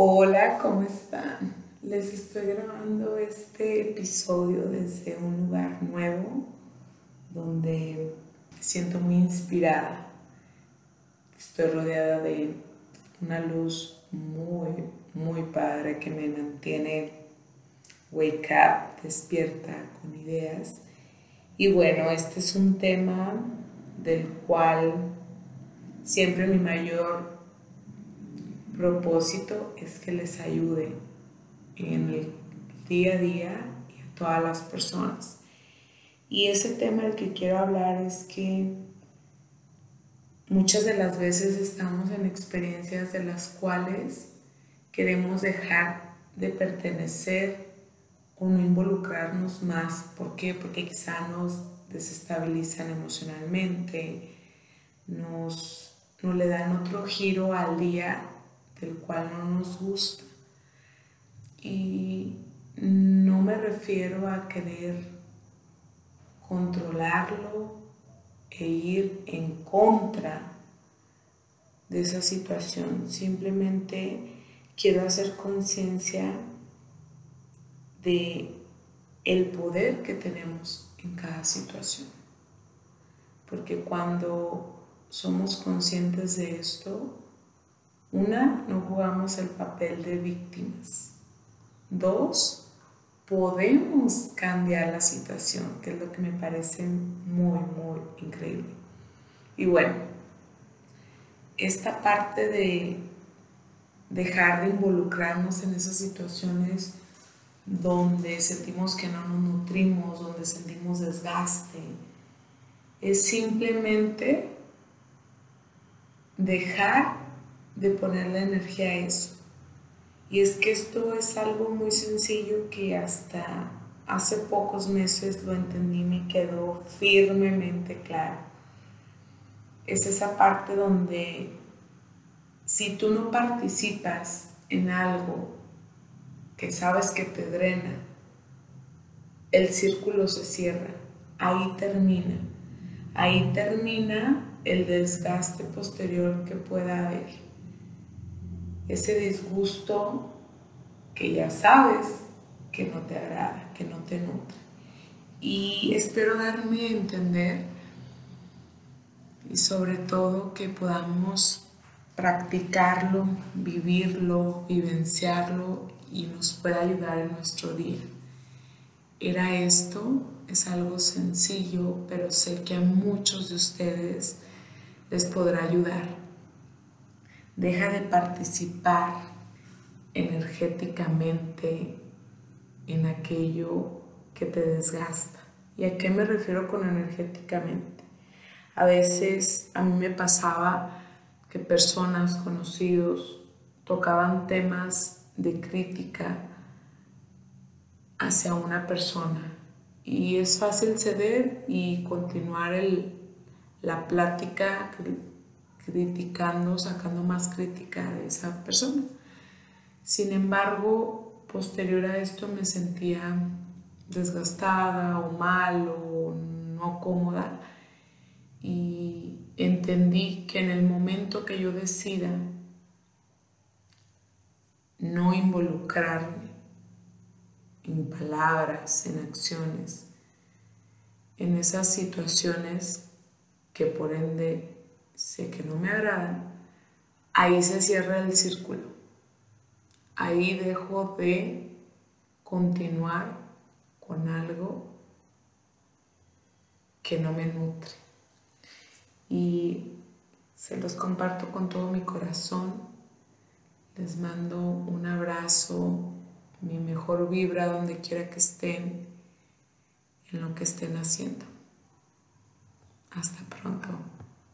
Hola, ¿cómo están? Les estoy grabando este episodio desde un lugar nuevo donde me siento muy inspirada. Estoy rodeada de una luz muy, muy padre que me mantiene wake up, despierta con ideas. Y bueno, este es un tema del cual siempre mi mayor propósito es que les ayude en el día a día y a todas las personas. Y ese tema del que quiero hablar es que muchas de las veces estamos en experiencias de las cuales queremos dejar de pertenecer o no involucrarnos más. ¿Por qué? Porque quizá nos desestabilizan emocionalmente, no le dan otro giro al día del cual no nos gusta. Y no me refiero a querer controlarlo e ir en contra de esa situación. Simplemente quiero hacer conciencia de el poder que tenemos en cada situación. Porque cuando somos conscientes de esto, una, no jugamos el papel de víctimas. Dos, podemos cambiar la situación, que es lo que me parece muy, muy increíble. Y bueno, esta parte de dejar de involucrarnos en esas situaciones donde sentimos que no nos nutrimos, donde sentimos desgaste, es simplemente dejar de ponerle energía a eso. Y es que esto es algo muy sencillo que hasta hace pocos meses lo entendí, me quedó firmemente claro. Es esa parte donde si tú no participas en algo que sabes que te drena, el círculo se cierra, ahí termina el desgaste posterior que pueda haber. Ese disgusto que ya sabes que no te agrada, que no te nutre. Y espero darme a entender y sobre todo que podamos practicarlo, vivirlo, vivenciarlo y nos pueda ayudar en nuestro día. Era esto, es algo sencillo, pero sé que a muchos de ustedes les podrá ayudar. Deja de participar energéticamente en aquello que te desgasta. ¿Y a qué me refiero con energéticamente? A veces a mí me pasaba que personas, conocidos, tocaban temas de crítica hacia una persona. Y es fácil ceder y continuar la plática criticando, sacando más crítica de esa persona. Sin embargo, posterior a esto me sentía desgastada o mal o no cómoda y entendí que en el momento que yo decida no involucrarme en palabras, en acciones, en esas situaciones que por ende sé que no me agradan, ahí se cierra el círculo. Ahí dejo de continuar con algo que no me nutre. Y se los comparto con todo mi corazón. Les mando un abrazo, mi mejor vibra donde quiera que estén, en lo que estén haciendo. Hasta pronto.